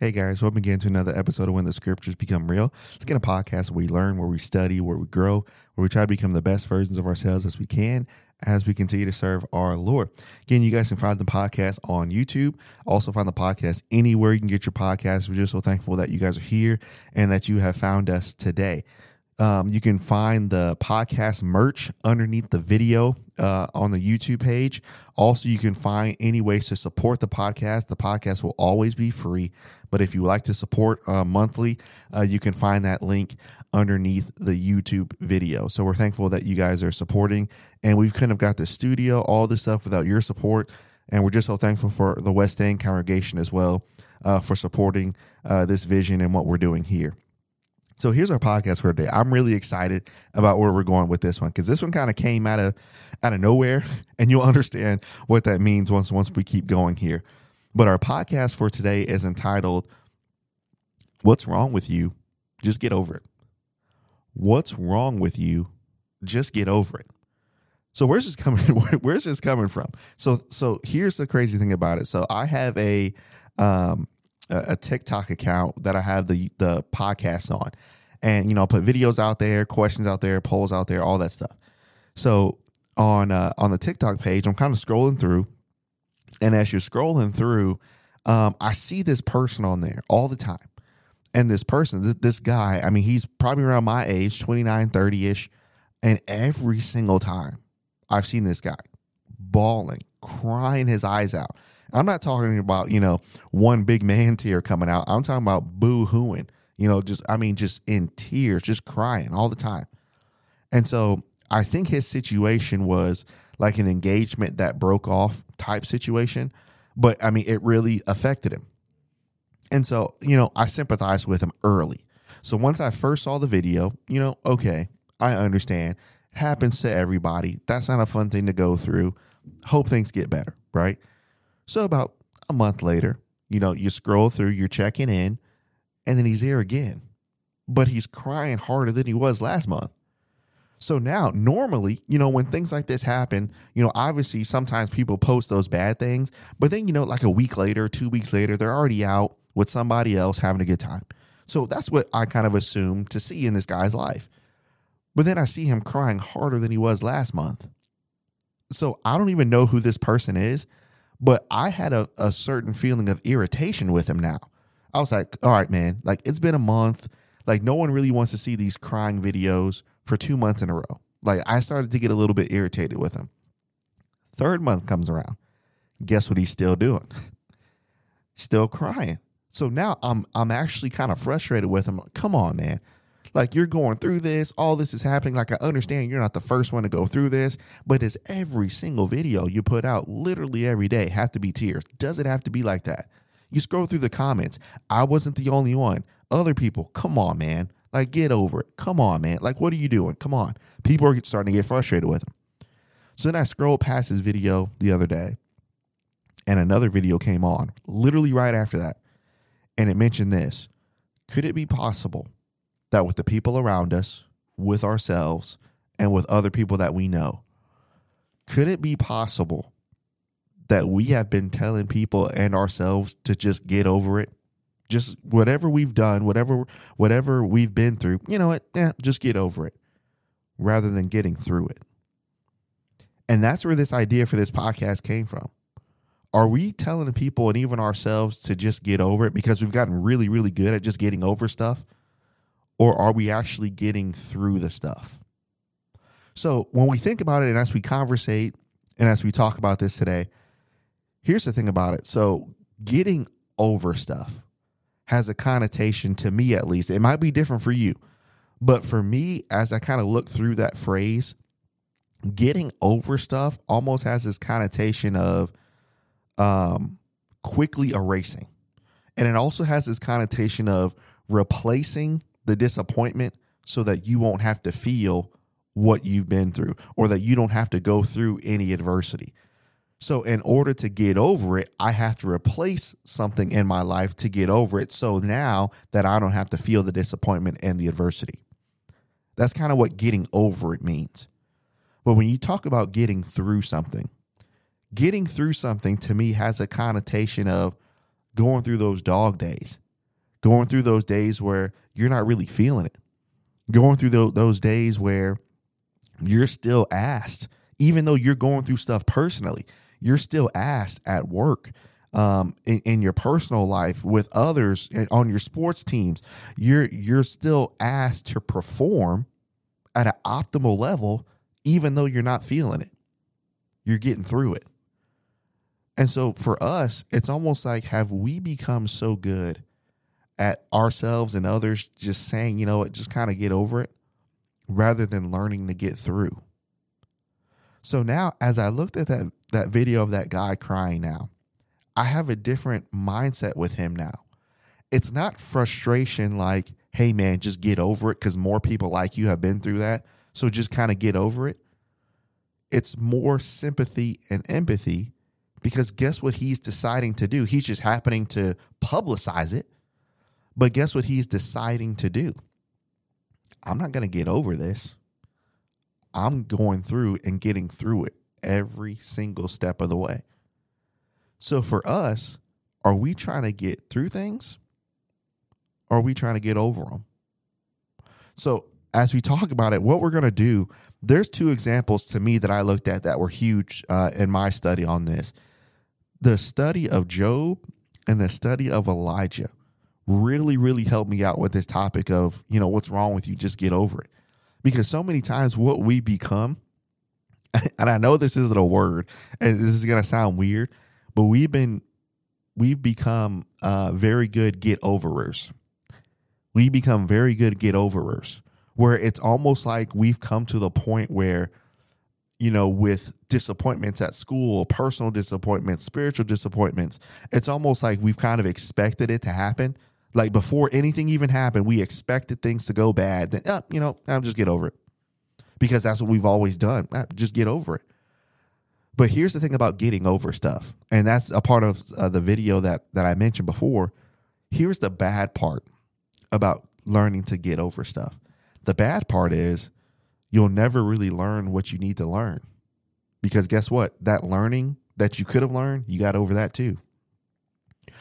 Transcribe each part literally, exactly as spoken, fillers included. Hey guys, welcome again to another episode of When the Scriptures Become Real. It's again a podcast where we learn, where we study, where we grow, where we try to become the best versions of ourselves as we can as we continue to serve our Lord. Again, you guys can find the podcast on YouTube. Also find the podcast anywhere you can get your podcast. We're just so thankful that you guys are here and that you have found us today. Um, you can find the podcast merch underneath the video uh, on the YouTube page. Also, you can find any ways to support the podcast. The podcast will always be free, but if you would like to support uh, monthly, uh, you can find that link underneath the YouTube video. So we're thankful that you guys are supporting, and we've kind of got the studio, all this stuff without your support, and we're just so thankful for the West End congregation as well uh, for supporting uh, this vision and what we're doing here. So here's our podcast for today. I'm really excited about where we're going with this one because this one kind of came out of out of nowhere, and you'll understand what that means once once we keep going here. But our podcast for today is entitled, What's Wrong With You? Just Get Over It. What's wrong with you? Just get over it. So where's this coming where's this coming from? So so here's the crazy thing about it. So I have a um a TikTok account that I have the the podcast on, and you know, I put videos out there, questions out there, polls out there, all that stuff. So on uh, on the TikTok page, I'm kind of scrolling through, and as you're scrolling through, um, I see this person on there all the time, and this person, this, this guy, I mean, he's probably around my age, twenty-nine, thirty-ish, and every single time I've seen this guy bawling, crying his eyes out. I'm not talking about, you know, one big man tear coming out. I'm talking about boo-hooing, you know, just, I mean, just in tears, just crying all the time. And so I think his situation was like an engagement that broke off type situation, but I mean, it really affected him. And so, you know, I sympathized with him early. So once I first saw the video, you know, okay, I understand. Happens to everybody. That's not a fun thing to go through. Hope things get better, right? So about a month later, you know, you scroll through, you're checking in, and then he's there again. But he's crying harder than he was last month. So now, normally, you know, when things like this happen, you know, obviously sometimes people post those bad things, but then, you know, like a week later, two weeks later, they're already out with somebody else having a good time. So that's what I kind of assumed to see in this guy's life. But then I see him crying harder than he was last month. So I don't even know who this person is. But I had a, a certain feeling of irritation with him now. I was like, all right, man, like it's been a month. Like no one really wants to see these crying videos for two months in a row. Like I started to get a little bit irritated with him. Third month comes around. Guess what he's still doing? Still crying. So now I'm I'm actually kind of frustrated with him. Like, come on, man. Like you're going through this. All this is happening. Like I understand you're not the first one to go through this, but is every single video you put out literally every day have to be tears? Does it have to be like that? You scroll through the comments. I wasn't the only one. Other people, come on, man. Like get over it. Come on, man. Like what are you doing? Come on. People are starting to get frustrated with him. So then I scrolled past his video the other day and another video came on literally right after that. And it mentioned this. Could it be possible that with the people around us, with ourselves, and with other people that we know, could it be possible that we have been telling people and ourselves to just get over it? Just whatever we've done, whatever whatever we've been through, you know what, eh, just get over it, rather than getting through it. And that's where this idea for this podcast came from. Are we telling people and even ourselves to just get over it because we've gotten really, really good at just getting over stuff? Or are we actually getting through the stuff? So when we think about it and as we conversate and as we talk about this today, here's the thing about it. So getting over stuff has a connotation to me, at least. It might be different for you. But for me, as I kind of look through that phrase, getting over stuff almost has this connotation of um, quickly erasing. And it also has this connotation of replacing the disappointment so that you won't have to feel what you've been through or that you don't have to go through any adversity. So in order to get over it, I have to replace something in my life to get over it. So now that I don't have to feel the disappointment and the adversity, that's kind of what getting over it means. But when you talk about getting through something, getting through something to me has a connotation of going through those dog days, going through those days where you're not really feeling it, going through those, those days where you're still asked, even though you're going through stuff personally, you're still asked at work, um, in, in your personal life with others and on your sports teams, you're, you're still asked to perform at an optimal level, even though you're not feeling it, you're getting through it. And so for us, it's almost like, have we become so good at ourselves and others just saying, you know what, just kind of get over it rather than learning to get through? So now as I looked at that, that video of that guy crying now, I have a different mindset with him now. It's not frustration like, hey, man, just get over it because more people like you have been through that. So just kind of get over it. It's more sympathy and empathy because guess what he's deciding to do? He's just happening to publicize it. But guess what he's deciding to do? I'm not going to get over this. I'm going through and getting through it every single step of the way. So for us, are we trying to get through things? Or are we trying to get over them? So as we talk about it, what we're going to do, there's two examples to me that I looked at that were huge uh, in my study on this. The study of Job and the study of Elijah really, really helped me out with this topic of, you know, what's wrong with you? Just get over it. Because so many times what we become, and I know this isn't a word, and this is going to sound weird, but we've been, we've become uh, very good get-overers. We become very good get-overers, where it's almost like we've come to the point where, you know, with disappointments at school, personal disappointments, spiritual disappointments, it's almost like we've kind of expected it to happen. Like before anything even happened, we expected things to go bad. Then, oh, you know, I'll just get over it because that's what we've always done. Just get over it. But here's the thing about getting over stuff, and that's a part of uh, the video that that I mentioned before. Here's the bad part about learning to get over stuff. The bad part is you'll never really learn what you need to learn because guess what? That learning that you could have learned, you got over that too.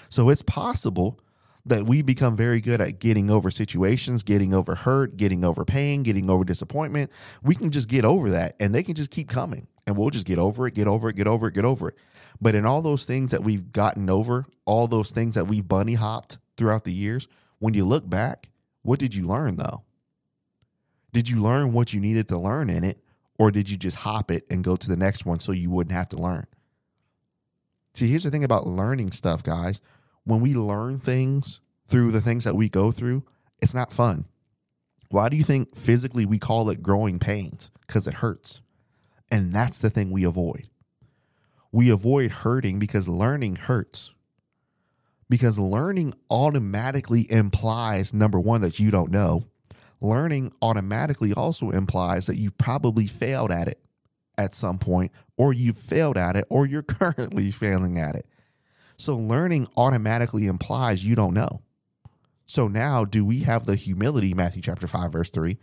So it's possible that we become very good at getting over situations, getting over hurt, getting over pain, getting over disappointment. We can just get over that and they can just keep coming and we'll just get over it, get over it, get over it, get over it. But in all those things that we've gotten over, all those things that we bunny hopped throughout the years, when you look back, what did you learn though? Did you learn what you needed to learn in it, or did you just hop it and go to the next one so you wouldn't have to learn? See, here's the thing about learning stuff, guys. When we learn things through the things that we go through, it's not fun. Why do you think physically we call it growing pains? Because it hurts. And that's the thing we avoid. We avoid hurting because learning hurts. Because learning automatically implies, number one, that you don't know. Learning automatically also implies that you probably failed at it at some point, or you failed at it, or you're currently failing at it. So learning automatically implies you don't know. So now, do we have the humility, Matthew chapter five, verse three,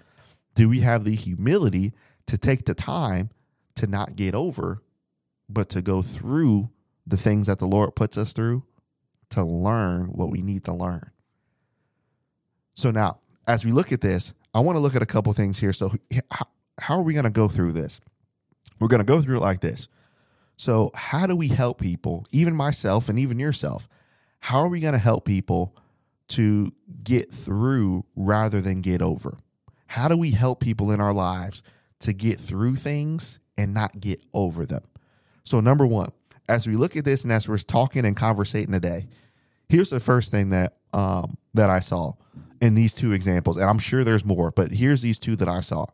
do we have the humility to take the time to not get over, but to go through the things that the Lord puts us through? To learn what we need to learn. So now, as we look at this, I want to look at a couple things here. So how, how are we going to go through this? We're going to go through it like this. So how do we help people, even myself and even yourself? How are we going to help people to get through rather than get over? How do we help people in our lives to get through things and not get over them? So number one, as we look at this and as we're talking and conversating today, here's the first thing that um, that I saw in these two examples, and I'm sure there's more, but here's these two that I saw.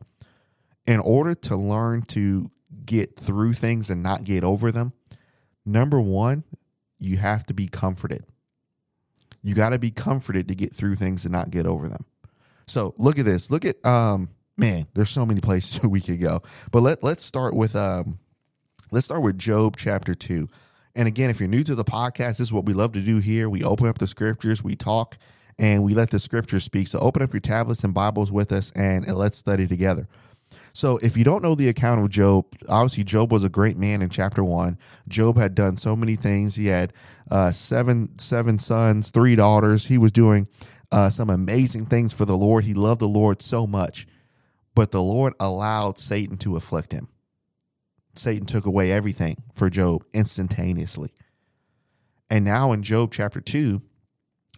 In order to learn to get through things and not get over them, number one, you have to be comforted. You got to be comforted to get through things and not get over them. So look at this. Look at, um, man, there's so many places we could go, but let, let's start with... Um, Let's start with Job chapter two. And again, if you're new to the podcast, this is what we love to do here. We open up the scriptures, we talk, and we let the scriptures speak. So open up your tablets and Bibles with us, and, and let's study together. So if you don't know the account of Job, obviously Job was a great man in chapter one. Job had done so many things. He had uh, seven, seven sons, three daughters. He was doing uh, some amazing things for the Lord. He loved the Lord so much, but the Lord allowed Satan to afflict him. Satan took away everything for Job instantaneously. And now in Job chapter two,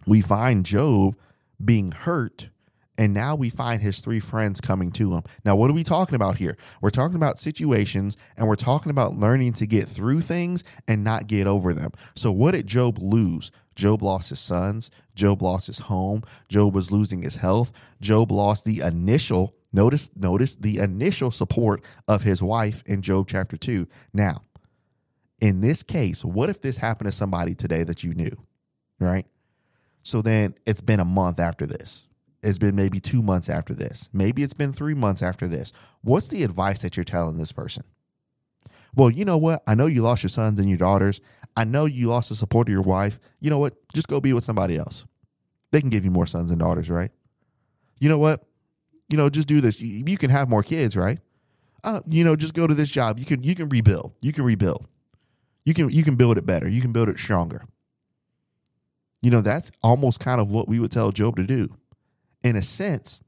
we find Job being hurt, and now we find his three friends coming to him. Now, what are we talking about here? We're talking about situations, and we're talking about learning to get through things and not get over them. So what did Job lose? Job lost his sons. Job lost his home. Job was losing his health. Job lost the initial, notice, notice the initial support of his wife in Job chapter two. Now, in this case, what if this happened to somebody today that you knew, right? So then it's been a month after this. It's been maybe two months after this. Maybe it's been three months after this. What's the advice that you're telling this person? Well, you know what? I know you lost your sons and your daughters. I know you lost the support of your wife. You know what? Just go be with somebody else. They can give you more sons and daughters, right? You know what? You know, just do this. You can have more kids, right? Uh, you know, just go to this job. You can you can rebuild. You can rebuild. You can you can build it better. You can build it stronger. You know, that's almost kind of what we would tell Job to do in a sense,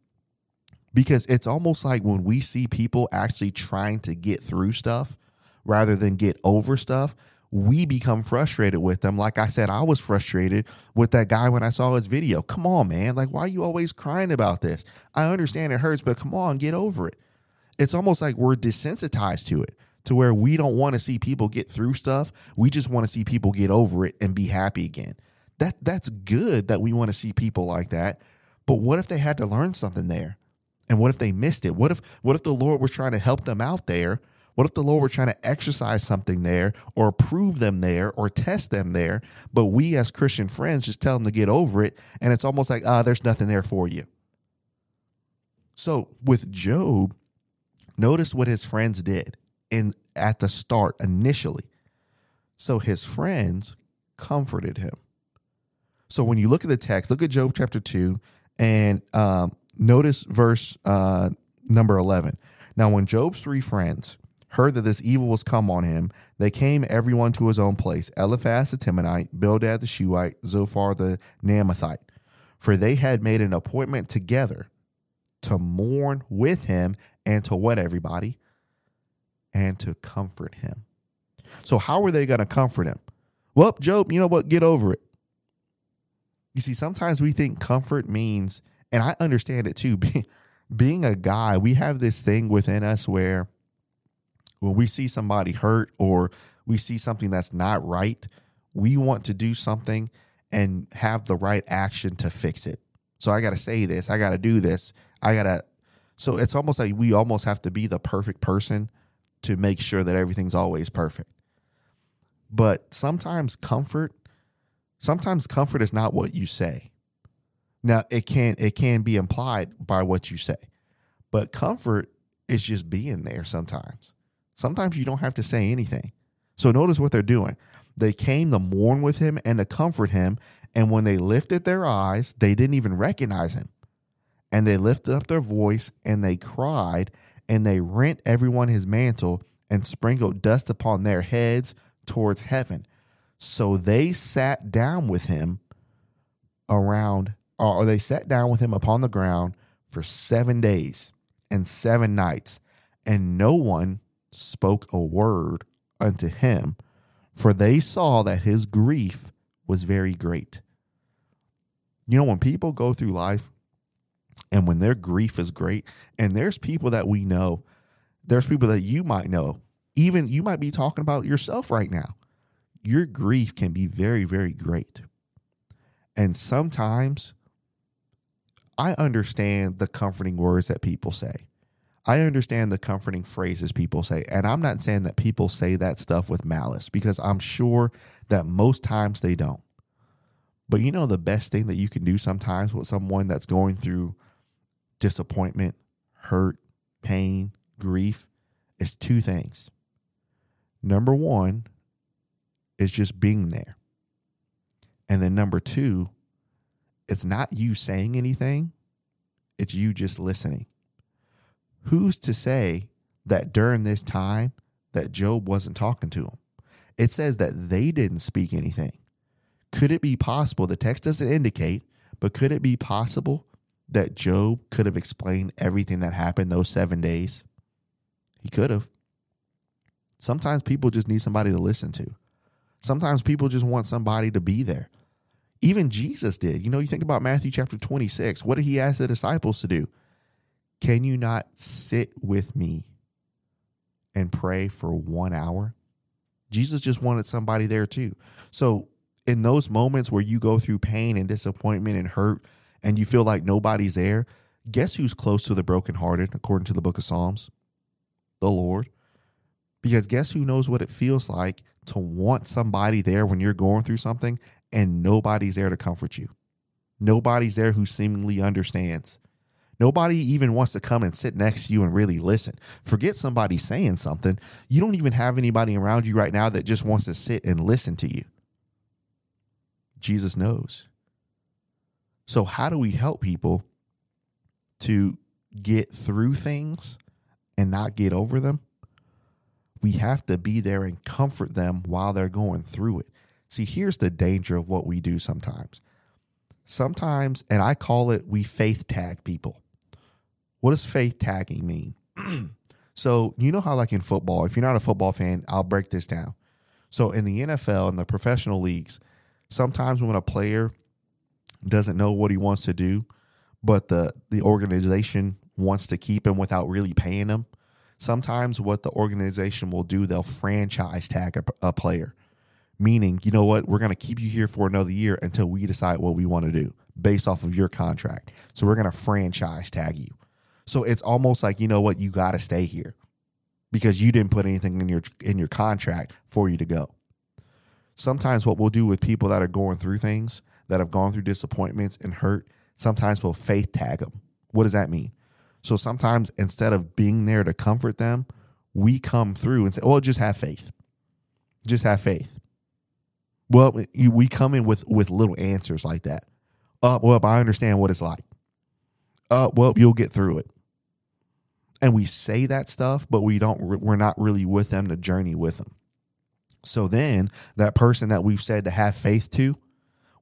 because it's almost like when we see people actually trying to get through stuff rather than get over stuff, we become frustrated with them. Like I said, I was frustrated with that guy when I saw his video. Come on, man. Like, why are you always crying about this? I understand it hurts, but come on, get over it. It's almost like we're desensitized to it, to where we don't want to see people get through stuff. We just want to see people get over it and be happy again. That that's good that we want to see people like that. But what if they had to learn something there? And what if they missed it? What if what if the Lord was trying to help them out there? What if the Lord were trying to exercise something there or prove them there or test them there? But we as Christian friends just tell them to get over it. And it's almost like, ah, there's nothing there for you. So with Job, notice what his friends did in at the start initially. So his friends comforted him. So when you look at the text, look at Job chapter two and um, notice verse uh, number eleven. Now, when Job's three friends heard that this evil was come on him, they came everyone to his own place, Eliphaz the Temanite, Bildad the Shuhite, Zophar the Naamathite. For they had made an appointment together to mourn with him and to what, everybody? And to comfort him. So how were they going to comfort him? Well, Job, you know what? Get over it. You see, sometimes we think comfort means, and I understand it too, being, being a guy, we have this thing within us where when we see somebody hurt or we see something that's not right, we want to do something and have the right action to fix it. So I got to say this. I got to do this. I got to. So it's almost like we almost have to be the perfect person to make sure that everything's always perfect. But sometimes comfort Sometimes comfort is not what you say. Now, it can it can be implied by what you say, but comfort is just being there sometimes. Sometimes you don't have to say anything. So notice what they're doing. They came to mourn with him and to comfort him, and when they lifted their eyes, they didn't even recognize him. And they lifted up their voice, and they cried, and they rent everyone his mantle and sprinkled dust upon their heads towards heaven. So they sat down with him around, or they sat down with him upon the ground for seven days and seven nights, and no one spoke a word unto him, for they saw that his grief was very great. You know, when people go through life and when their grief is great, and there's people that we know, there's people that you might know, even you might be talking about yourself right now. Your grief can be very, very great. And sometimes I understand the comforting words that people say. I understand the comforting phrases people say. And I'm not saying that people say that stuff with malice, because I'm sure that most times they don't. But you know, the best thing that you can do sometimes with someone that's going through disappointment, hurt, pain, grief is two things. Number one, it's just being there. And then number two, it's not you saying anything. It's you just listening. Who's to say that during this time that Job wasn't talking to him? It says that they didn't speak anything. Could it be possible? The text doesn't indicate, But could it be possible that Job could have explained everything that happened those seven days? He could have. Sometimes people just need somebody to listen to. Sometimes people just want somebody to be there. Even Jesus did. You know, you think about Matthew chapter twenty-six. What did he ask the disciples to do? Can you not sit with me and pray for one hour? Jesus just wanted somebody there too. So in those moments where you go through pain and disappointment and hurt and you feel like nobody's there, guess who's close to the brokenhearted, according to the book of Psalms? The Lord. Because guess who knows what it feels like to want somebody there when you're going through something and nobody's there to comfort you? Nobody's there who seemingly understands. Nobody even wants to come and sit next to you and really listen. Forget somebody saying something. You don't even have anybody around you right now that just wants to sit and listen to you. Jesus knows. So how do we help people to get through things and not get over them? We have to be there and comfort them while they're going through it. See, here's the danger of what we do sometimes. Sometimes, and I call it, we faith tag people. What does faith tagging mean? So you know how like in football, if you're not a football fan, I'll break this down. So in the N F L and the professional leagues, sometimes when a player doesn't know what he wants to do, but the, the organization wants to keep him without really paying him, sometimes what the organization will do, they'll franchise tag a, a player, meaning, you know what, we're going to keep you here for another year until we decide what we want to do based off of your contract. So we're going to franchise tag you. So it's almost like, you know what, you got to stay here because you didn't put anything in your in your contract for you to go. Sometimes what we'll do with people that are going through things, that have gone through disappointments and hurt, sometimes we'll faith tag them. What does that mean? So sometimes instead of being there to comfort them, we come through and say, well, just have faith. Just have faith. Well, we come in with, with little answers like that. Uh, well, I understand what it's like. Uh, well, you'll get through it. And we say that stuff, but we don't, we're not really with them to journey with them. So then that person that we've said to have faith to,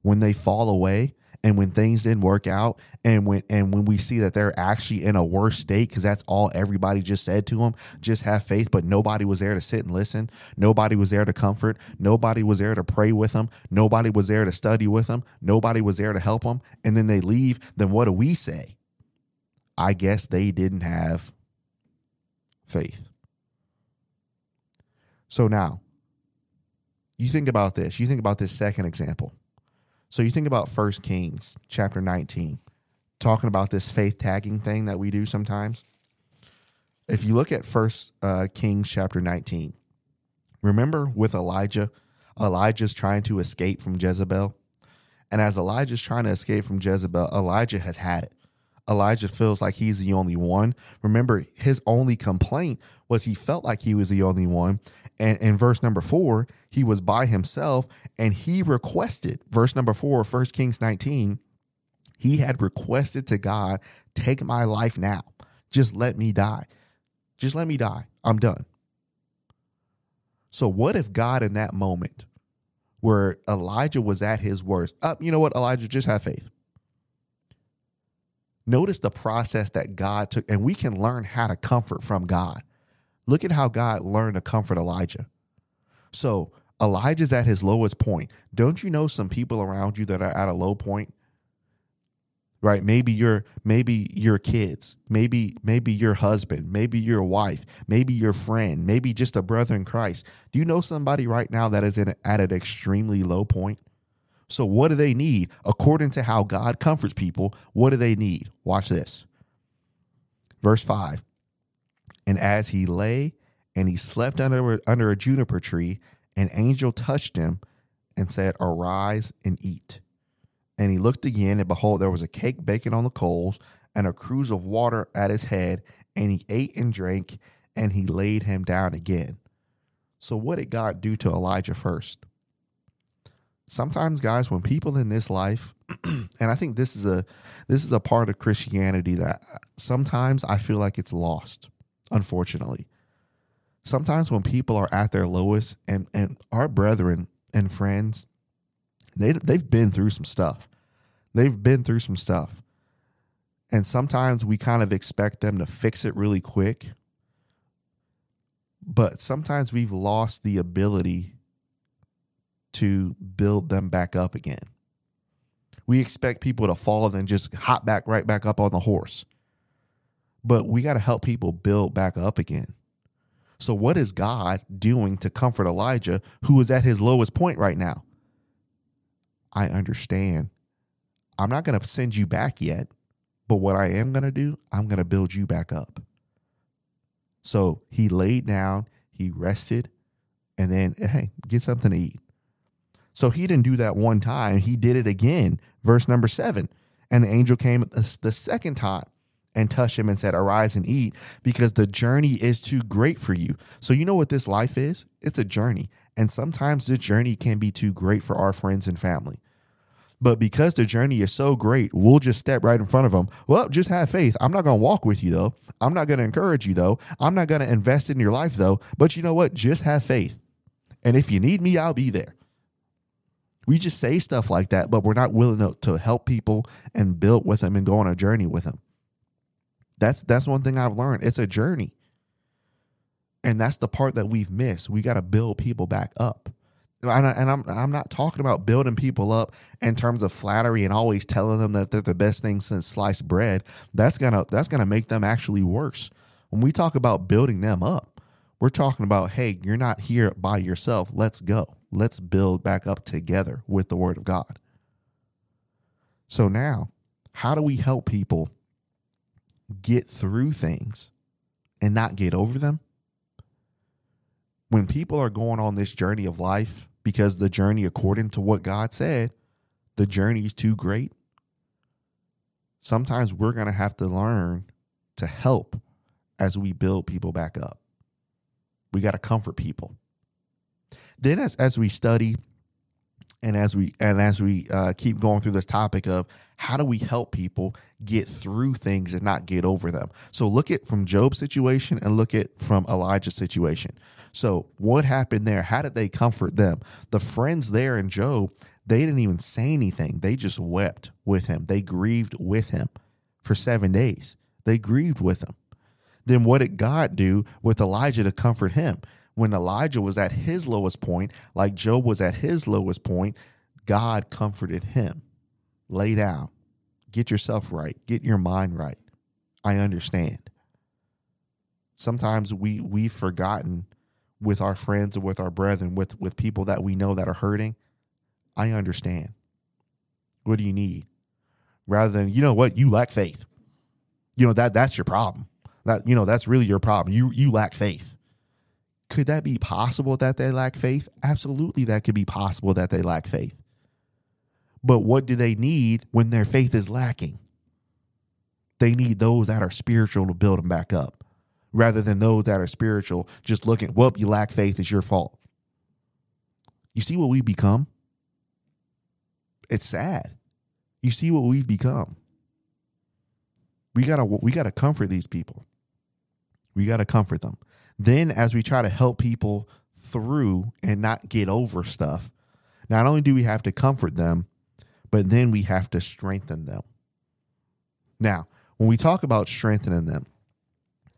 when they fall away and when things didn't work out and when, and when we see that they're actually in a worse state, because that's all everybody just said to them, just have faith, but nobody was there to sit and listen. Nobody was there to comfort. Nobody was there to pray with them. Nobody was there to study with them. Nobody was there to help them. And then they leave. Then what do we say? I guess they didn't have faith. So now you think about this. You think about this second example. So you think about First Kings chapter nineteen, talking about this faith tagging thing that we do sometimes. If you look at First Kings chapter nineteen, remember with Elijah, Elijah's trying to escape from Jezebel. And as Elijah's trying to escape from Jezebel, Elijah has had it. Elijah feels like he's the only one. Remember, his only complaint was he felt like he was the only one. And in verse number four, he was by himself and he requested, verse number four, First Kings nineteen, he had requested to God, take my life now. Just let me die. Just let me die. I'm done. So what if God in that moment where Elijah was at his worst, up, you know what, Elijah, just have faith. Notice the process that God took, and we can learn how to comfort from God. Look at how God learned to comfort Elijah. So Elijah's at his lowest point. Don't you know some people around you that are at a low point? Right? Maybe your maybe your kids, maybe maybe your husband, maybe your wife, maybe your friend, maybe just a brother in Christ. Do you know somebody right now that is in, at an extremely low point? So what do they need? According to how God comforts people, what do they need? Watch this. Verse five. And as he lay and he slept under, under a juniper tree, an angel touched him and said, arise and eat. And he looked again, and behold, there was a cake baking on the coals and a cruse of water at his head. And he ate and drank, and he laid him down again. So what did God do to Elijah first? Sometimes, guys, when people in this life, and I think this is a this is a part of Christianity that sometimes I feel like it's lost, unfortunately. Sometimes when people are at their lowest, and, and our brethren and friends, they, they've been through some stuff. They've been through some stuff. And sometimes we kind of expect them to fix it really quick. But sometimes we've lost the ability to build them back up again. We expect people to fall and then just hop back right back up on the horse. But we got to help people build back up again. So what is God doing to comfort Elijah, who is at his lowest point right now? I understand. I'm not going to send you back yet, but what I am going to do, I'm going to build you back up. So he laid down, he rested, and then, hey, get something to eat. So he didn't do that one time. He did it again. Verse number seven. And the angel came the second time and touched him and said, arise and eat, because the journey is too great for you. So you know what this life is? It's a journey. And sometimes the journey can be too great for our friends and family. But because the journey is so great, we'll just step right in front of them. Well, just have faith. I'm not going to walk with you, though. I'm not going to encourage you, though. I'm not going to invest in your life, though. But you know what? Just have faith. And if you need me, I'll be there. We just say stuff like that, but we're not willing to, to help people and build with them and go on a journey with them. That's that's one thing I've learned. It's a journey. And that's the part that we've missed. We got to build people back up. And I'm I'm not talking about building people up in terms of flattery and always telling them that they're the best thing since sliced bread. That's gonna that's gonna make them actually worse. When we talk about building them up, we're talking about, hey, you're not here by yourself. Let's go. Let's build back up together with the Word of God. So now, how do we help people get through things and not get over them? When people are going on this journey of life, because the journey, according to what God said, the journey is too great. Sometimes we're going to have to learn to help as we build people back up. We got to comfort people. Then as, as we study and as we and as we uh, keep going through this topic of how do we help people get through things and not get over them. So look at from Job's situation and look at from Elijah's situation. So what happened there? How did they comfort them? The friends there in Job, they didn't even say anything. They just wept with him. They grieved with him for seven days. They grieved with him. Then what did God do with Elijah to comfort him? When Elijah was at his lowest point, like Job was at his lowest point, God comforted him. Lay down. Get yourself right. Get your mind right. I understand. Sometimes we, we've forgotten with our friends or with our brethren, with, with people that we know that are hurting. I understand. What do you need? Rather than, you know what, you lack faith. You know, that that's your problem. That, you know, that's really your problem. You you lack faith. Could that be possible that they lack faith? Absolutely, that could be possible that they lack faith. But what do they need when their faith is lacking? They need those that are spiritual to build them back up, rather than those that are spiritual just looking, well, you lack faith, it's your fault. You see what we become? It's sad. You see what we've become. We gotta, we gotta comfort these people. We gotta comfort them. Then as we try to help people through and not get over stuff, not only do we have to comfort them, but then we have to strengthen them. Now, when we talk about strengthening them,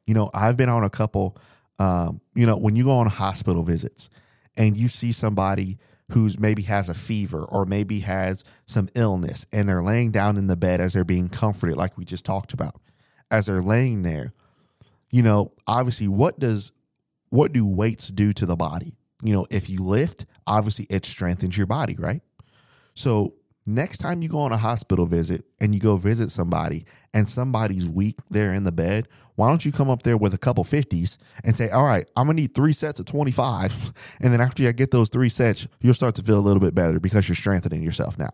you know, I've been on a couple, um, you know, when you go on hospital visits and you see somebody who's maybe has a fever or maybe has some illness and they're laying down in the bed as they're being comforted, like we just talked about, as they're laying there. You know, obviously, what does what do weights do to the body? You know, if you lift, obviously it strengthens your body, right? So next time you go on a hospital visit and you go visit somebody and somebody's weak there in the bed, why don't you come up there with a couple fifties and say, all right, I'm going to need three sets of twenty-five. And then after you get those three sets, you'll start to feel a little bit better because you're strengthening yourself now.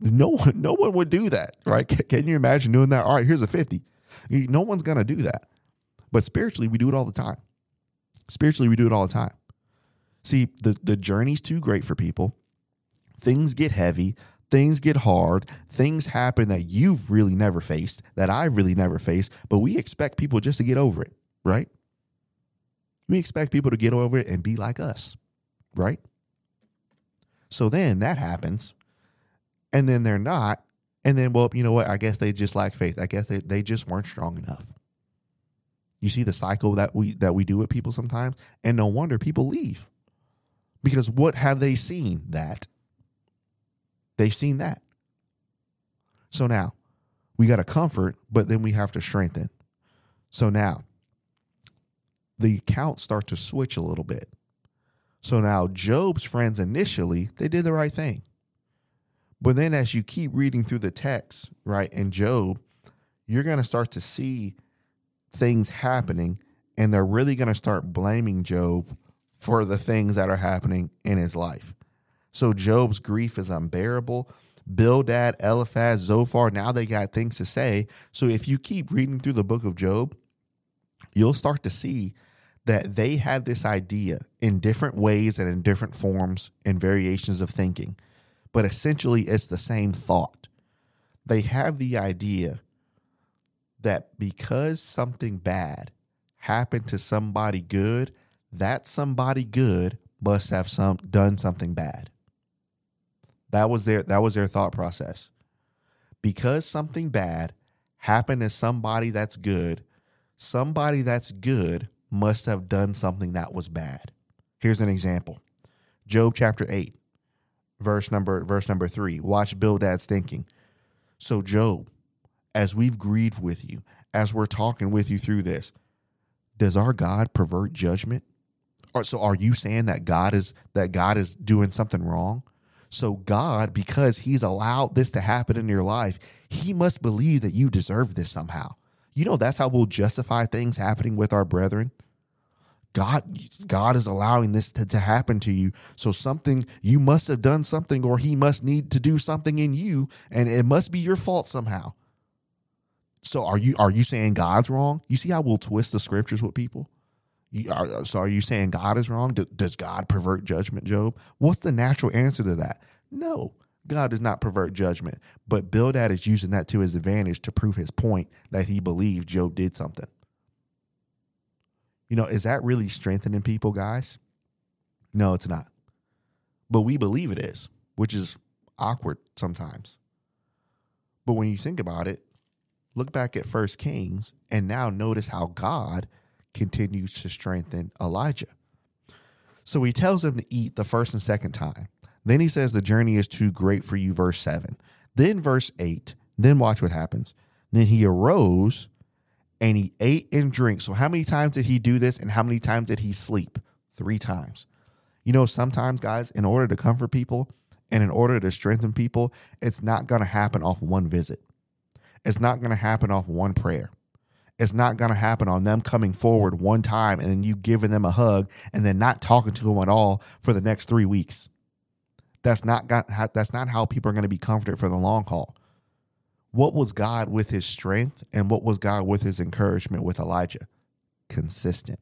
No one, no one would do that, right? Can you imagine doing that? All right, here's a fifty. No one's going to do that. But spiritually, we do it all the time. Spiritually, we do it all the time. See, the, the journey's too great for people. Things get heavy. Things get hard. Things happen that you've really never faced, that I've really never faced, but we expect people just to get over it, right? We expect people to get over it and be like us, right? So then that happens. and then they're not, and then, well, you know what? I guess they just lack faith. I guess they, they just weren't strong enough. You see the cycle that we that we do with people sometimes, and no wonder people leave. Because what have they seen? That. They've seen that. So now, we got to comfort, but then we have to strengthen. So now, the counts start to switch a little bit. So now, Job's friends initially, they did the right thing. But then as you keep reading through the text, right, in Job, you're going to start to see things happening, and they're really going to start blaming Job for the things that are happening in his life. So Job's grief is unbearable. Bildad, Eliphaz, Zophar, now they got things to say. So if you keep reading through the book of Job, you'll start to see that they have this idea in different ways and in different forms and variations of thinking. But essentially, it's the same thought. They have the idea that because something bad happened to somebody good, that somebody good must have some done something bad. That was their that was their thought process. Because something bad happened to somebody that's good, somebody that's good must have done something that was bad. Here's an example. Job chapter eight, verse number verse number three. Watch Bildad's thinking. So Job, as we've grieved with you, as we're talking with you through this, does our God pervert judgment? Or so are you saying that God is that God is doing something wrong? So God, because he's allowed this to happen in your life, he must believe that you deserve this somehow. You know, that's how we'll justify things happening with our brethren. God, God is allowing this to, to happen to you. So something, you must have done something, or he must need to do something in you, and it must be your fault somehow. So are you are you saying God's wrong? You see how we'll twist the scriptures with people? You are, so are you saying God is wrong? Do, does God pervert judgment, Job? What's the natural answer to that? No, God does not pervert judgment. But Bildad is using that to his advantage to prove his point that he believed Job did something. You know, is that really strengthening people, guys? No, it's not. But we believe it is, which is awkward sometimes. But when you think about it, look back at First Kings and now notice how God continues to strengthen Elijah. So he tells him to eat the first and second time. Then he says the journey is too great for you, verse seven. Then verse eight, then watch what happens. Then he arose and he ate and drank. So how many times did he do this and how many times did he sleep? Three times. You know, sometimes, guys, in order to comfort people and in order to strengthen people, it's not going to happen off one visit. It's not going to happen off one prayer. It's not going to happen on them coming forward one time and then you giving them a hug and then not talking to them at all for the next three weeks. That's not got, that's not how people are going to be comforted for the long haul. What was God with his strength and what was God with his encouragement with Elijah? Consistent.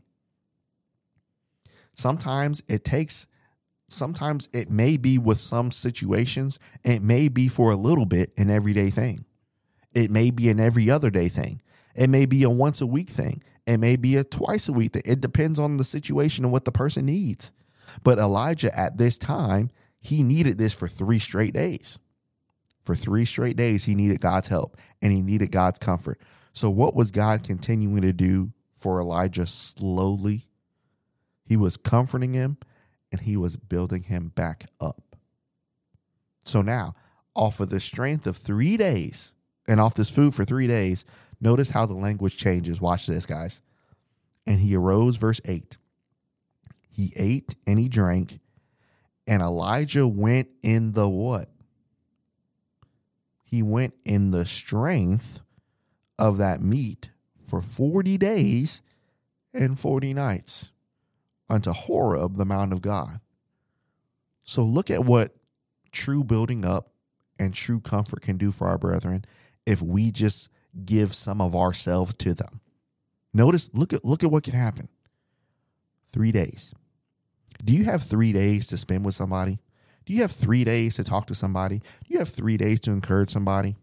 Sometimes it takes, sometimes it may be with some situations, it may be for a little bit an everyday thing. It may be an every other day thing. It may be a once a week thing. It may be a twice a week thing. It depends on the situation and what the person needs. But Elijah at this time, he needed this for three straight days. For three straight days, he needed God's help and he needed God's comfort. So what was God continuing to do for Elijah slowly? He was comforting him and he was building him back up. So now, off of the strength of three days, and off this food for three days, notice how the language changes. Watch this, guys. And he arose, verse eight. He ate and he drank, and Elijah went in the what? He went in the strength of that meat for forty days and forty nights unto Horeb, the mount of God. So look at what true building up and true comfort can do for our brethren if we just give some of ourselves to them. Notice, look at look at what can happen. Three days. Do you have three days to spend with somebody? Do you have three days to talk to somebody? Do you have three days to encourage somebody?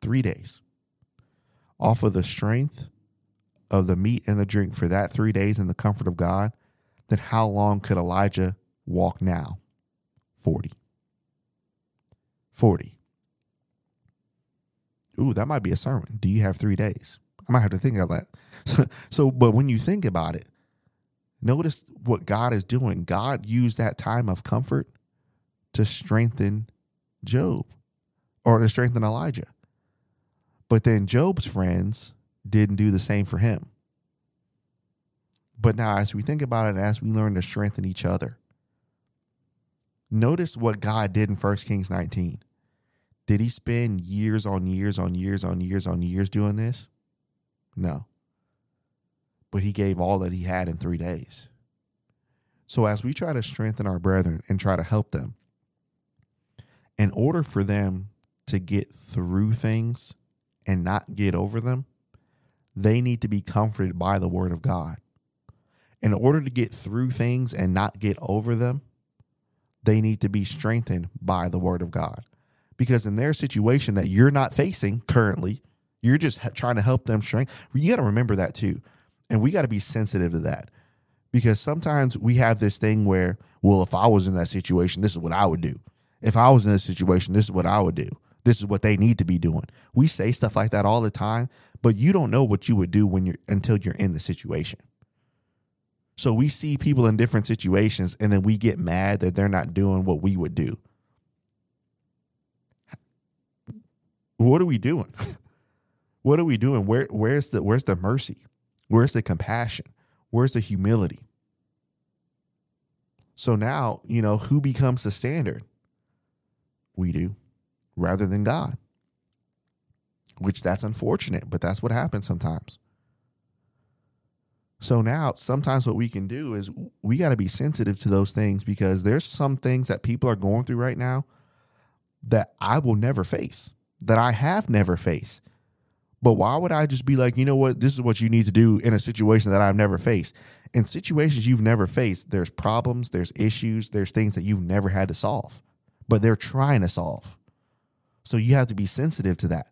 Three days. Off of the strength of the meat and the drink for that three days in the comfort of God, then how long could Elijah walk now? forty. forty. Ooh, that might be a sermon. Do you have three days? I might have to think about that. So, but when you think about it, notice what God is doing. God used that time of comfort to strengthen Job or to strengthen Elijah. But then Job's friends didn't do the same for him. But now as we think about it, as we learn to strengthen each other, notice what God did in First Kings nineteen. Did he spend years on years on years on years on years doing this? No. But he gave all that he had in three days. So as we try to strengthen our brethren and try to help them, in order for them to get through things and not get over them, they need to be comforted by the word of God. In order to get through things and not get over them, they need to be strengthened by the word of God. Because in their situation that you're not facing currently, you're just trying to help them strengthen. You got to remember that too. And we got to be sensitive to that. Because sometimes we have this thing where, well, if I was in that situation, this is what I would do. If I was in this situation, this is what I would do. This is what they need to be doing. We say stuff like that all the time, but you don't know what you would do when you're until you're in the situation. So we see people in different situations, and then we get mad that they're not doing what we would do. What are we doing? What are we doing? Where, where's the, where's the mercy? Where's the compassion? Where's the humility? So now, you know, who becomes the standard? We do, rather than God, which that's unfortunate, but that's what happens sometimes. So now sometimes what we can do is we got to be sensitive to those things, because there's some things that people are going through right now that I will never face, that I have never faced. But why would I just be like, you know what, this is what you need to do in a situation that I've never faced? In situations you've never faced, there's problems, there's issues, there's things that you've never had to solve, but they're trying to solve. So you have to be sensitive to that.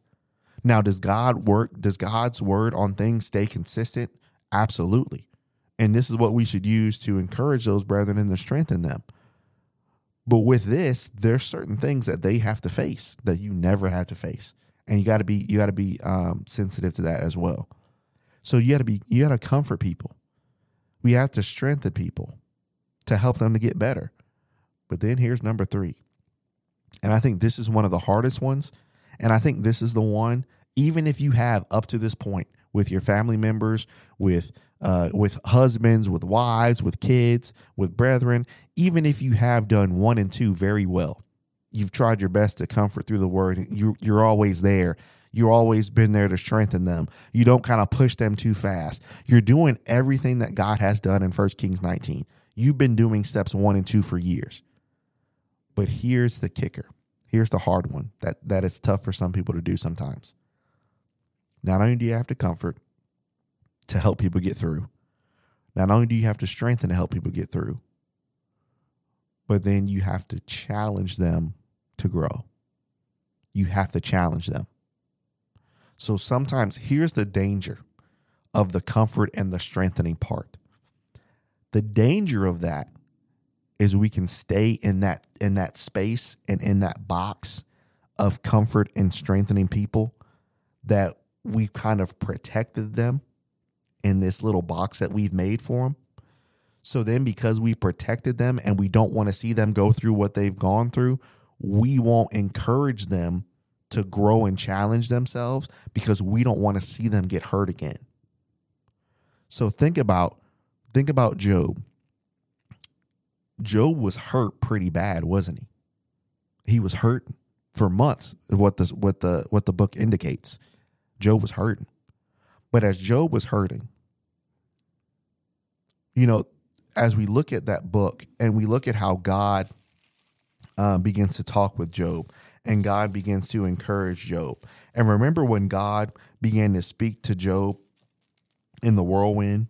Now, does God work? Does God's word on things stay consistent? Absolutely. And this is what we should use to encourage those brethren and to strengthen them. But with this, there's certain things that they have to face that you never have to face. And you got to be you got to be um, sensitive to that as well. So you got to be you got to comfort people. We have to strengthen people to help them to get better. But then here's number three. And I think this is one of the hardest ones. And I think this is the one, even if you have up to this point with your family members, with uh, with husbands, with wives, with kids, with brethren, even if you have done one and two very well, you've tried your best to comfort through the word. You, you're always there. You've always been there to strengthen them. You don't kind of push them too fast. You're doing everything that God has done in First Kings nineteen. You've been doing steps one and two for years. But here's the kicker. Here's the hard one that, that is tough for some people to do sometimes. Not only do you have to comfort to help people get through, not only do you have to strengthen to help people get through, but then you have to challenge them to grow. You have to challenge them. So sometimes here's the danger of the comfort and the strengthening part. The danger of that is we can stay in that in that space and in that box of comfort and strengthening people that we've kind of protected them in this little box that we've made for them. So then because we protected them and we don't want to see them go through what they've gone through, we won't encourage them to grow and challenge themselves because we don't want to see them get hurt again. So think about, think about Job. Job was hurt pretty bad, wasn't he? He was hurt for months, what the, what the, what the book indicates. Job was hurting. But as Job was hurting, you know, as we look at that book and we look at how God um, begins to talk with Job and God begins to encourage Job. And remember when God began to speak to Job in the whirlwind,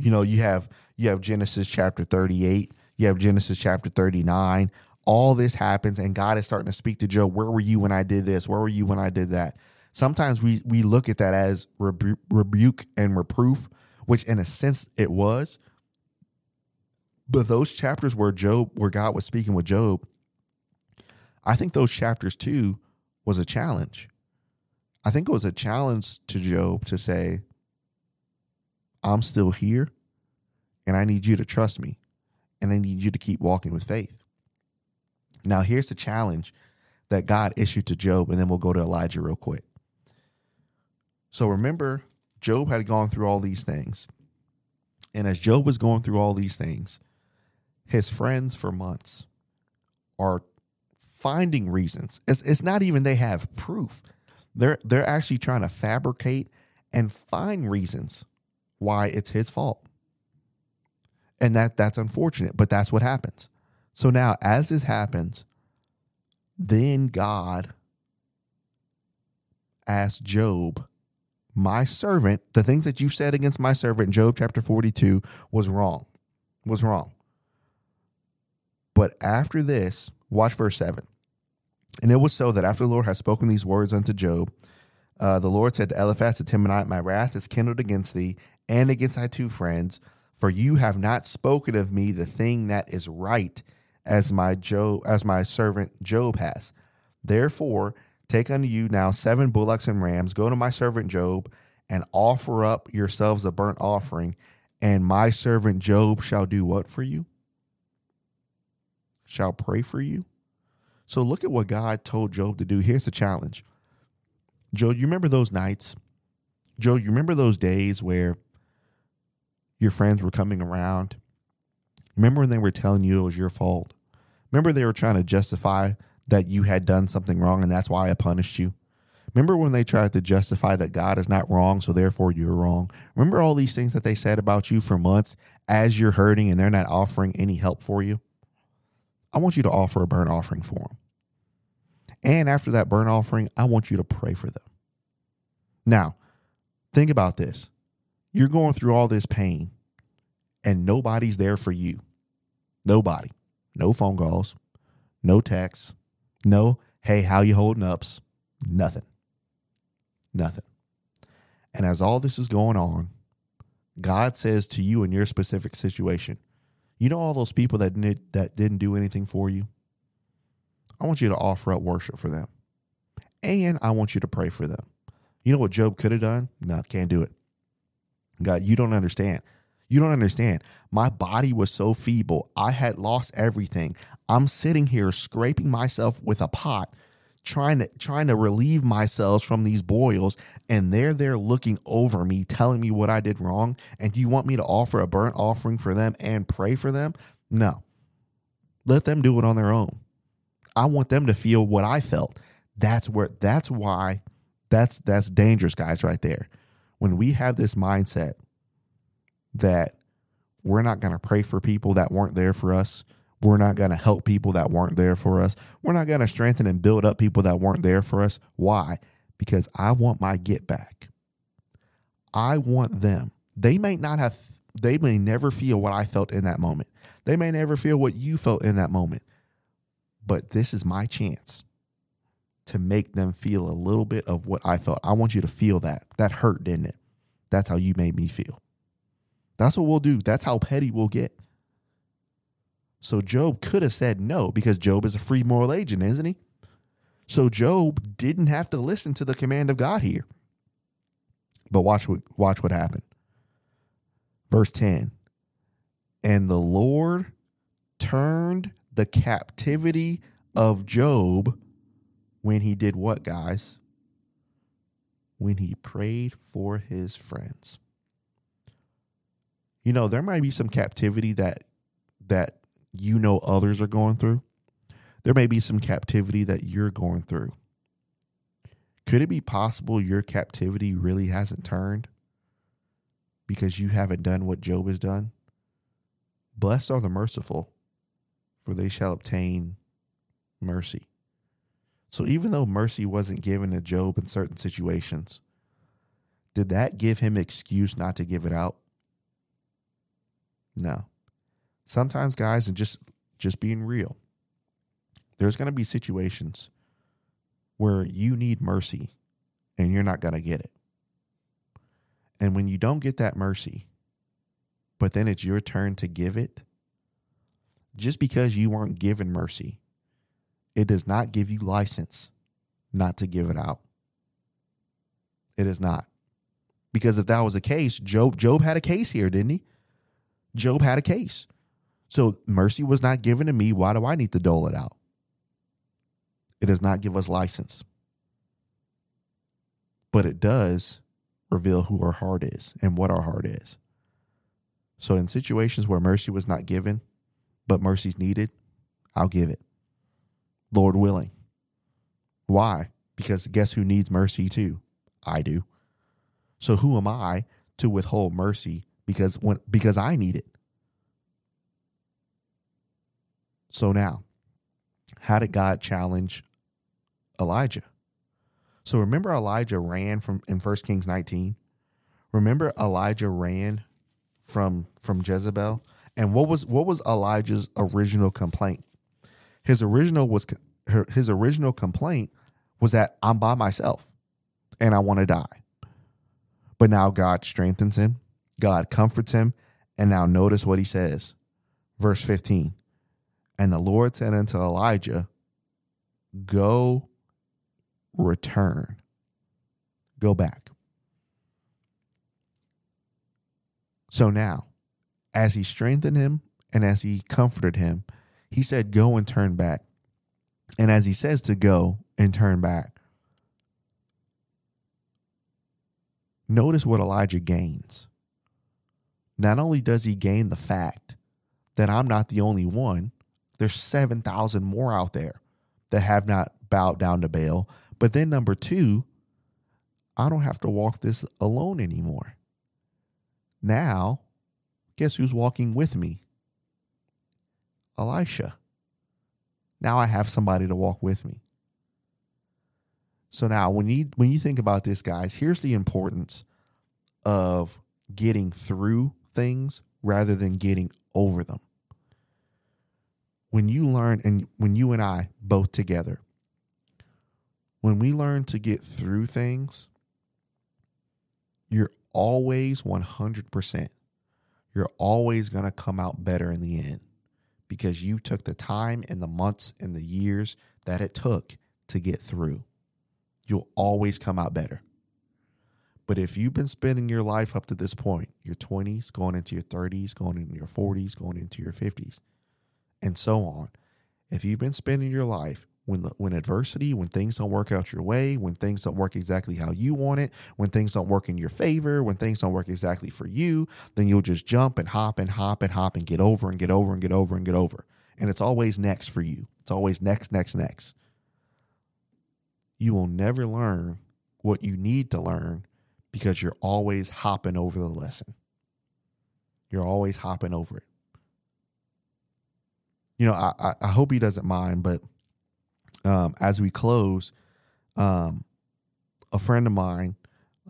you know, you have, you have Genesis chapter thirty-eight. You have Genesis chapter thirty-nine. All this happens, and God is starting to speak to Job. Where were you when I did this? Where were you when I did that? Sometimes we we look at that as rebu- rebuke and reproof, which in a sense it was. But those chapters where Job, where God was speaking with Job, I think those chapters too was a challenge. I think it was a challenge to Job to say, I'm still here and I need you to trust me and I need you to keep walking with faith. Now, here's the challenge that God issued to Job, and then we'll go to Elijah real quick. So remember, Job had gone through all these things. And as Job was going through all these things, his friends for months are finding reasons. It's, it's not even they have proof. They're, they're actually trying to fabricate and find reasons why it's his fault. And that that's unfortunate, but that's what happens. So now as this happens, then God asked Job, my servant, the things that you said against my servant, Job chapter forty-two, was wrong, was wrong. But after this, watch verse seven. And it was so that after the Lord had spoken these words unto Job, uh, the Lord said to Eliphaz the Temanite, my wrath is kindled against thee and against thy two friends, for you have not spoken of me the thing that is right as my Job, as my servant Job has. Therefore, take unto you now seven bullocks and rams, go to my servant Job, and offer up yourselves a burnt offering, and my servant Job shall do what for you? Shall pray for you? So look at what God told Job to do. Here's the challenge. Job, you remember those nights? Job, you remember those days where your friends were coming around? Remember when they were telling you it was your fault? Remember they were trying to justify that you had done something wrong and that's why I punished you? Remember when they tried to justify that God is not wrong, so therefore you're wrong? Remember all these things that they said about you for months as you're hurting and they're not offering any help for you? I want you to offer a burnt offering for them. And after that burnt offering, I want you to pray for them. Now, think about this. You're going through all this pain and nobody's there for you. Nobody. No phone calls, no texts, no, hey, how you holding ups? Nothing. Nothing. And as all this is going on, God says to you in your specific situation, you know all those people that did, that didn't do anything for you? I want you to offer up worship for them. And I want you to pray for them. You know what Job could have done? No, can't do it. God, you don't understand. You don't understand. My body was so feeble. I had lost everything. I'm sitting here scraping myself with a pot, trying to trying to relieve myself from these boils, and they're there looking over me, telling me what I did wrong, and you want me to offer a burnt offering for them and pray for them? No. Let them do it on their own. I want them to feel what I felt. That's where that's why that's that's dangerous, guys, right there. When we have this mindset that we're not going to pray for people that weren't there for us, we're not going to help people that weren't there for us, we're not going to strengthen and build up people that weren't there for us. Why? Because I want my get back. I want them. They may not have, they may never feel what I felt in that moment. They may never feel what you felt in that moment. But this is my chance to make them feel a little bit of what I felt. I want you to feel that. That hurt, didn't it? That's how you made me feel. That's what we'll do. That's how petty we'll get. So Job could have said no, because Job is a free moral agent, isn't he? So Job didn't have to listen to the command of God here. But watch what, watch what happened. Verse ten. And the Lord turned the captivity of Job when he did what, guys? When he prayed for his friends. You know, there might be some captivity that that you know others are going through. There may be some captivity that you're going through. Could it be possible your captivity really hasn't turned because you haven't done what Job has done? Blessed are the merciful, for they shall obtain mercy. So even though mercy wasn't given to Job in certain situations, did that give him excuse not to give it out? No. Sometimes, guys, and just, just being real, there's going to be situations where you need mercy and you're not going to get it. And when you don't get that mercy, but then it's your turn to give it, just because you weren't given mercy It does not give you license not to give it out. It is not. Because if that was the case, Job, Job had a case here, didn't he? Job had a case. So mercy was not given to me. Why do I need to dole it out? It does not give us license. But it does reveal who our heart is and what our heart is. So in situations where mercy was not given, but mercy's needed, I'll give it. Lord willing. Why? Because guess who needs mercy too? I do. So who am I to withhold mercy because when because I need it? So now, how did God challenge Elijah? So remember Elijah ran from in First Kings nineteen? Remember Elijah ran from from Jezebel? And what was what was Elijah's original complaint? His original was his original complaint was that I'm by myself and I want to die. But now God strengthens him, God comforts him, and now notice what he says. Verse fifteen. And the Lord said unto Elijah, go return. Go back. So now, as he strengthened him and as he comforted him, he said, go and turn back. And as he says to go and turn back, notice what Elijah gains. Not only does he gain the fact that I'm not the only one, there's seven thousand more out there that have not bowed down to Baal. But then number two, I don't have to walk this alone anymore. Now, guess who's walking with me? Elisha. Now I have somebody to walk with me. So now when you, when you think about this, guys, here's the importance of getting through things rather than getting over them. When you learn, and when you and I both together, when we learn to get through things, you're always one hundred percent. You're always going to come out better in the end because you took the time and the months and the years that it took to get through. You'll always come out better. But if you've been spending your life up to this point, your twenties, going into your thirties, going into your forties, going into your fifties, and so on. If you've been spending your life when when adversity, when things don't work out your way, when things don't work exactly how you want it, when things don't work in your favor, when things don't work exactly for you, then you'll just jump and hop and hop and hop and get over and get over and get over and get over. And it's always next for you. It's always next, next, next. You will never learn what you need to learn because you're always hopping over the lesson. You're always hopping over it. You know, I, I hope he doesn't mind, but um, as we close, um, a friend of mine,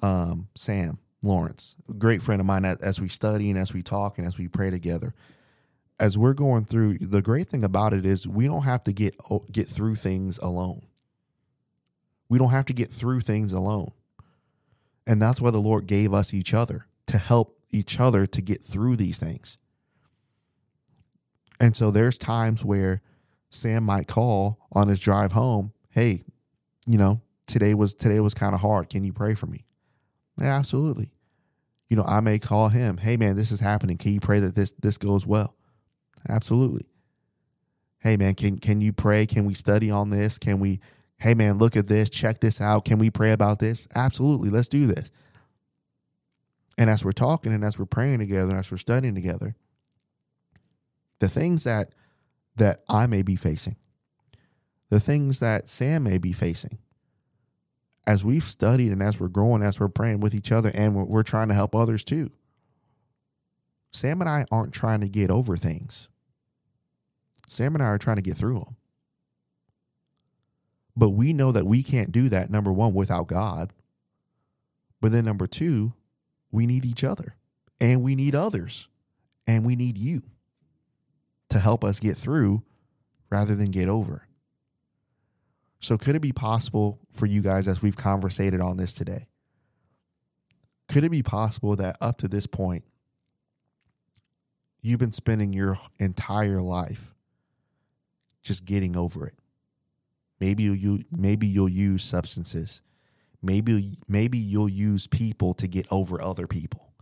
um, Sam Lawrence, a great friend of mine, as, as we study and as we talk and as we pray together, as we're going through, the great thing about it is we don't have to get get through things alone. We don't have to get through things alone. And that's why the Lord gave us each other, to help each other to get through these things. And so there's times where Sam might call on his drive home, hey, you know, today was today was kind of hard. Can you pray for me? Yeah, absolutely. You know, I may call him, hey, man, this is happening. Can you pray that this this goes well? Absolutely. Hey, man, can can you pray? Can we study on this? Can we, hey, man, look at this. Check this out. Can we pray about this? Absolutely. Let's do this. And as we're talking and as we're praying together and as we're studying together, the things that that I may be facing, the things that Sam may be facing, as we've studied and as we're growing, as we're praying with each other, and we're, we're trying to help others too. Sam and I aren't trying to get over things. Sam and I are trying to get through them. But we know that we can't do that, number one, without God. But then number two, we need each other, and we need others, and we need you to help us get through rather than get over. So could it be possible for you guys, as we've conversated on this today, could it be possible that up to this point, you've been spending your entire life just getting over it, Maybe you maybe you'll use substances. Maybe maybe you'll use people to get over other people.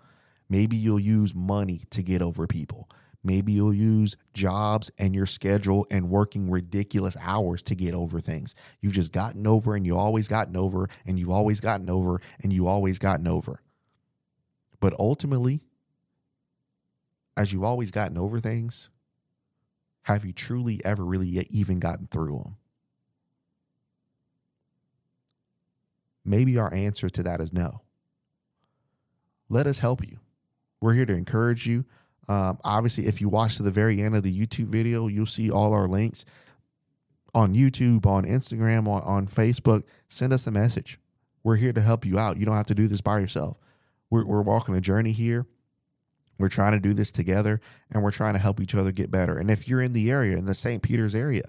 Maybe you'll use money to get over people. Maybe you'll use jobs and your schedule and working ridiculous hours to get over things. You've just gotten over and you always gotten over and you've always gotten over and you always gotten over. But ultimately, as you've always gotten over things, have you truly ever really even gotten through them? Maybe our answer to that is no. Let us help you. We're here to encourage you. Um, obviously, if you watch to the very end of the YouTube video, you'll see all our links on YouTube, on Instagram, on, on Facebook. Send us a message. We're here to help you out. You don't have to do this by yourself. We're, we're walking a journey here. We're trying to do this together, and we're trying to help each other get better. And if you're in the area, in the Saint Peter's area,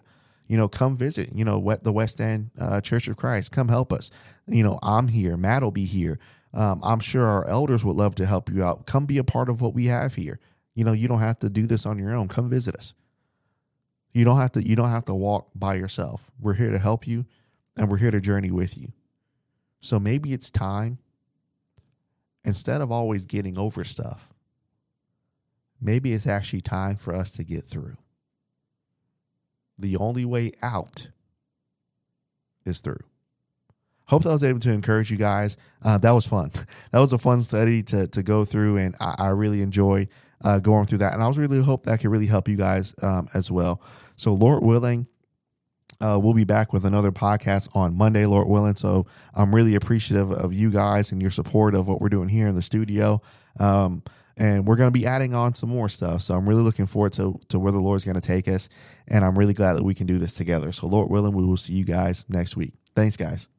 you know, come visit, you know, the West End uh, Church of Christ. Come help us. You know, I'm here. Matt will be here. Um, I'm sure our elders would love to help you out. Come be a part of what we have here. You know, you don't have to do this on your own. Come visit us. You don't have to, you don't have to walk by yourself. We're here to help you, and we're here to journey with you. So maybe it's time, instead of always getting over stuff, maybe it's actually time for us to get through. The only way out is through. Hope that I was able to encourage you guys. Uh, that was fun. That was a fun study to, to go through, and I, I really enjoyed Uh, going through that. And I was really hope that could really help you guys um, as well. So Lord willing, uh, we'll be back with another podcast on Monday, Lord willing. So I'm really appreciative of you guys and your support of what we're doing here in the studio. Um, and we're going to be adding on some more stuff. So I'm really looking forward to, to where the Lord's going to take us. And I'm really glad that we can do this together. So Lord willing, we will see you guys next week. Thanks, guys.